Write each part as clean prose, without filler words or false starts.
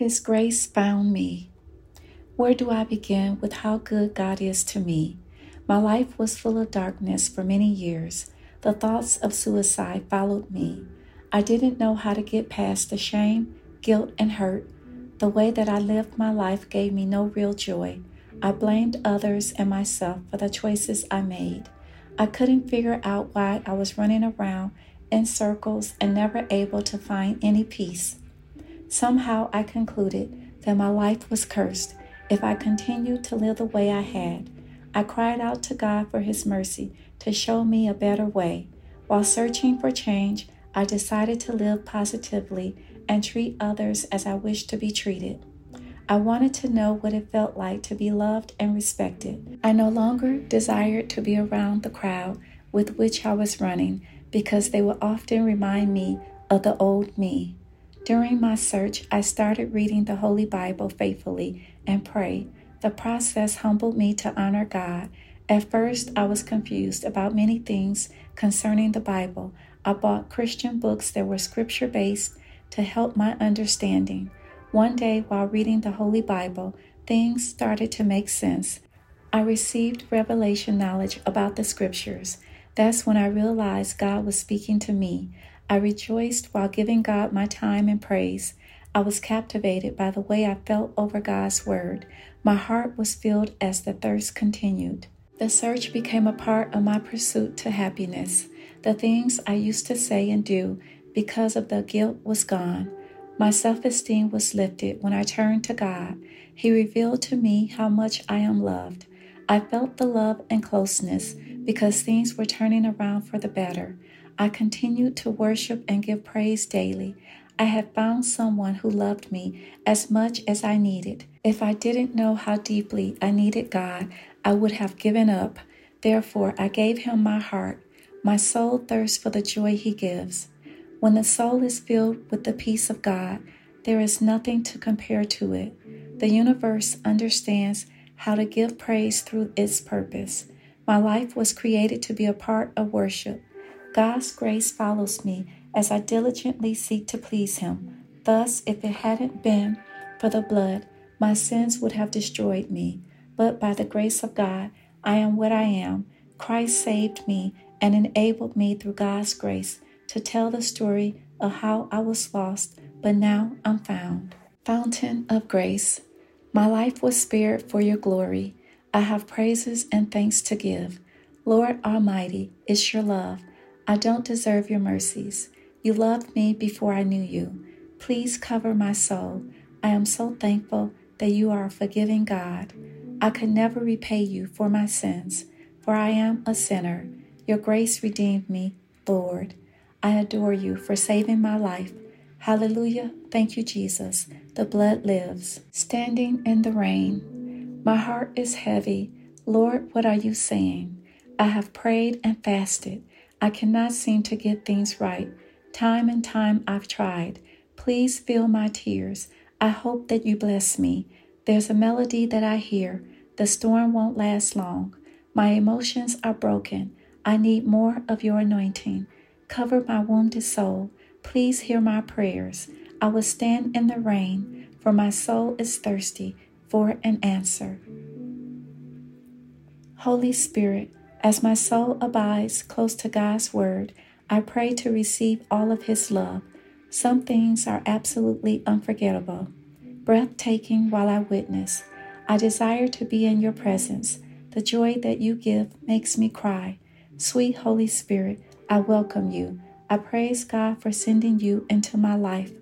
His grace found me. Where do I begin with how good God is to me? My life was full of darkness for many years. The thoughts of suicide followed me. I didn't know how to get past the shame, guilt, and hurt. The way that I lived my life gave me no real joy. I blamed others and myself for the choices I made. I couldn't figure out why I was running around in circles and never able to find any peace. Somehow I concluded that my life was cursed if I continued to live the way I had. I cried out to God for His mercy to show me a better way. While searching for change, I decided to live positively and treat others as I wish to be treated. I wanted to know what it felt like to be loved and respected. I no longer desired to be around the crowd with which I was running because they would often remind me of the old me. During my search, I started reading the Holy Bible faithfully and pray. The process humbled me to honor God. At first, I was confused about many things concerning the Bible. I bought Christian books that were scripture-based to help my understanding. One day, while reading the Holy Bible, things started to make sense. I received revelation knowledge about the scriptures. That's when I realized God was speaking to me. I rejoiced while giving God my time and praise. I was captivated by the way I felt over God's word. My heart was filled as the thirst continued. The search became a part of my pursuit to happiness. The things I used to say and do because of the guilt was gone. My self-esteem was lifted when I turned to God. He revealed to me how much I am loved. I felt the love and closeness because things were turning around for the better. I continued to worship and give praise daily. I had found someone who loved me as much as I needed. If I didn't know how deeply I needed God, I would have given up. Therefore, I gave Him my heart. My soul thirsts for the joy He gives. When the soul is filled with the peace of God, there is nothing to compare to it. The universe understands how to give praise through its purpose. My life was created to be a part of worship. God's grace follows me as I diligently seek to please Him. Thus, if it hadn't been for the blood, my sins would have destroyed me. But by the grace of God, I am what I am. Christ saved me and enabled me through God's grace to tell the story of how I was lost, but now I'm found. Fountain of grace, my life was spared for your glory. I have praises and thanks to give. Lord Almighty, it's your love. I don't deserve your mercies. You loved me before I knew you. Please cover my soul. I am so thankful that you are a forgiving God. I could never repay you for my sins, for I am a sinner. Your grace redeemed me, Lord. I adore you for saving my life. Hallelujah. Thank you, Jesus. The blood lives. Standing in the rain. My heart is heavy. Lord, what are you saying? I have prayed and fasted. I cannot seem to get things right. Time and time I've tried. Please feel my tears. I hope that you bless me. There's a melody that I hear. The storm won't last long. My emotions are broken. I need more of your anointing. Cover my wounded soul. Please hear my prayers. I will stand in the rain, for my soul is thirsty for an answer. Holy Spirit, as my soul abides close to God's word, I pray to receive all of His love. Some things are absolutely unforgettable, breathtaking while I witness. I desire to be in your presence. The joy that you give makes me cry. Sweet Holy Spirit, I welcome you. I praise God for sending you into my life.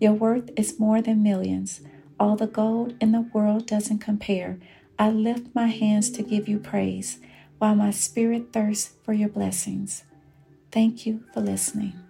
Your worth is more than millions. All the gold in the world doesn't compare. I lift my hands to give you praise, while my spirit thirsts for your blessings. Thank you for listening.